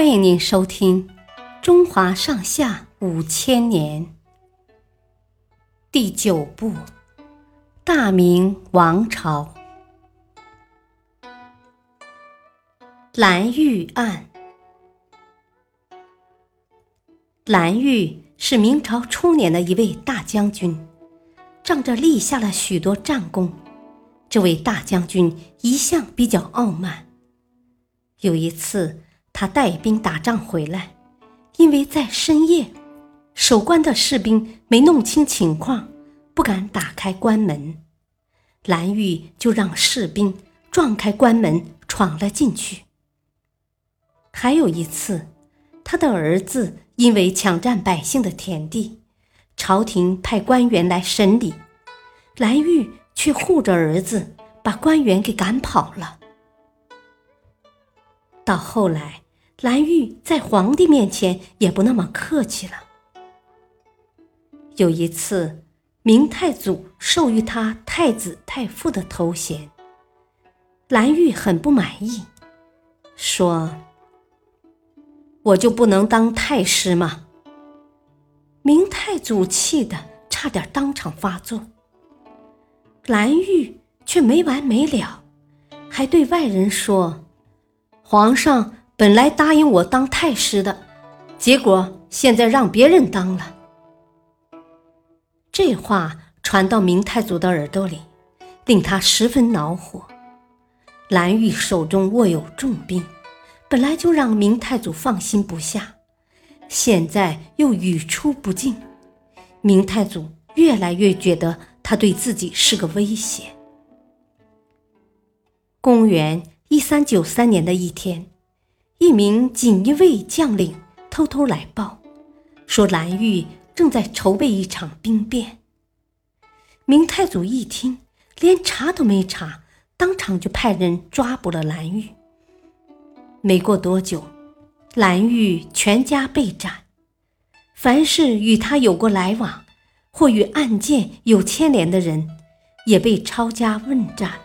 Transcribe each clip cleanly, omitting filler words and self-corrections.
欢迎您收听《中华上下5000年》第9部《大明王朝》蓝玉案。蓝玉是明朝初年的一位大将军，仗着立下了许多战功。这位大将军一向比较傲慢。有一次，他带兵打仗回来，因为在深夜，守关的士兵没弄清情况，不敢打开关门，蓝玉就让士兵撞开关门闯了进去。还有一次，他的儿子因为抢占百姓的田地，朝廷派官员来审理，蓝玉却护着儿子把官员给赶跑了。到后来，蓝玉在皇帝面前也不那么客气了。有一次，明太祖授予他太子太傅的头衔，蓝玉很不满意，说：“我就不能当太师吗？”明太祖气得差点当场发作，蓝玉却没完没了，还对外人说：“皇上本来答应我当太师的，结果现在让别人当了。”这话传到明太祖的耳朵里，令他十分恼火。蓝玉手中握有重兵，本来就让明太祖放心不下，现在又语出不敬，明太祖越来越觉得他对自己是个威胁。公元1393年的一天，一名锦衣卫将领偷偷来报，说蓝玉正在筹备一场兵变。明太祖一听，连查都没查，当场就派人抓捕了蓝玉。没过多久，蓝玉全家被斩，凡是与他有过来往或与案件有牵连的人也被抄家问斩了。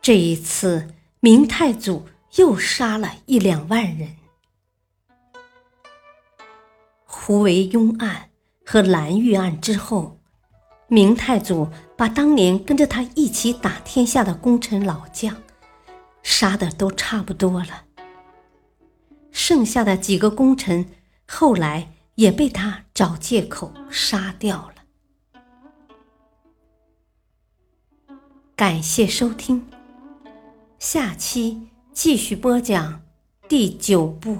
这一次，明太祖又杀了1-2万人。胡惟庸案和蓝玉案之后，明太祖把当年跟着他一起打天下的功臣老将杀的都差不多了，剩下的几个功臣后来也被他找借口杀掉了。感谢收听，下期继续播讲第9部《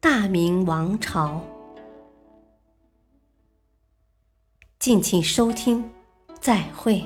大明王朝》，敬请收听，再会。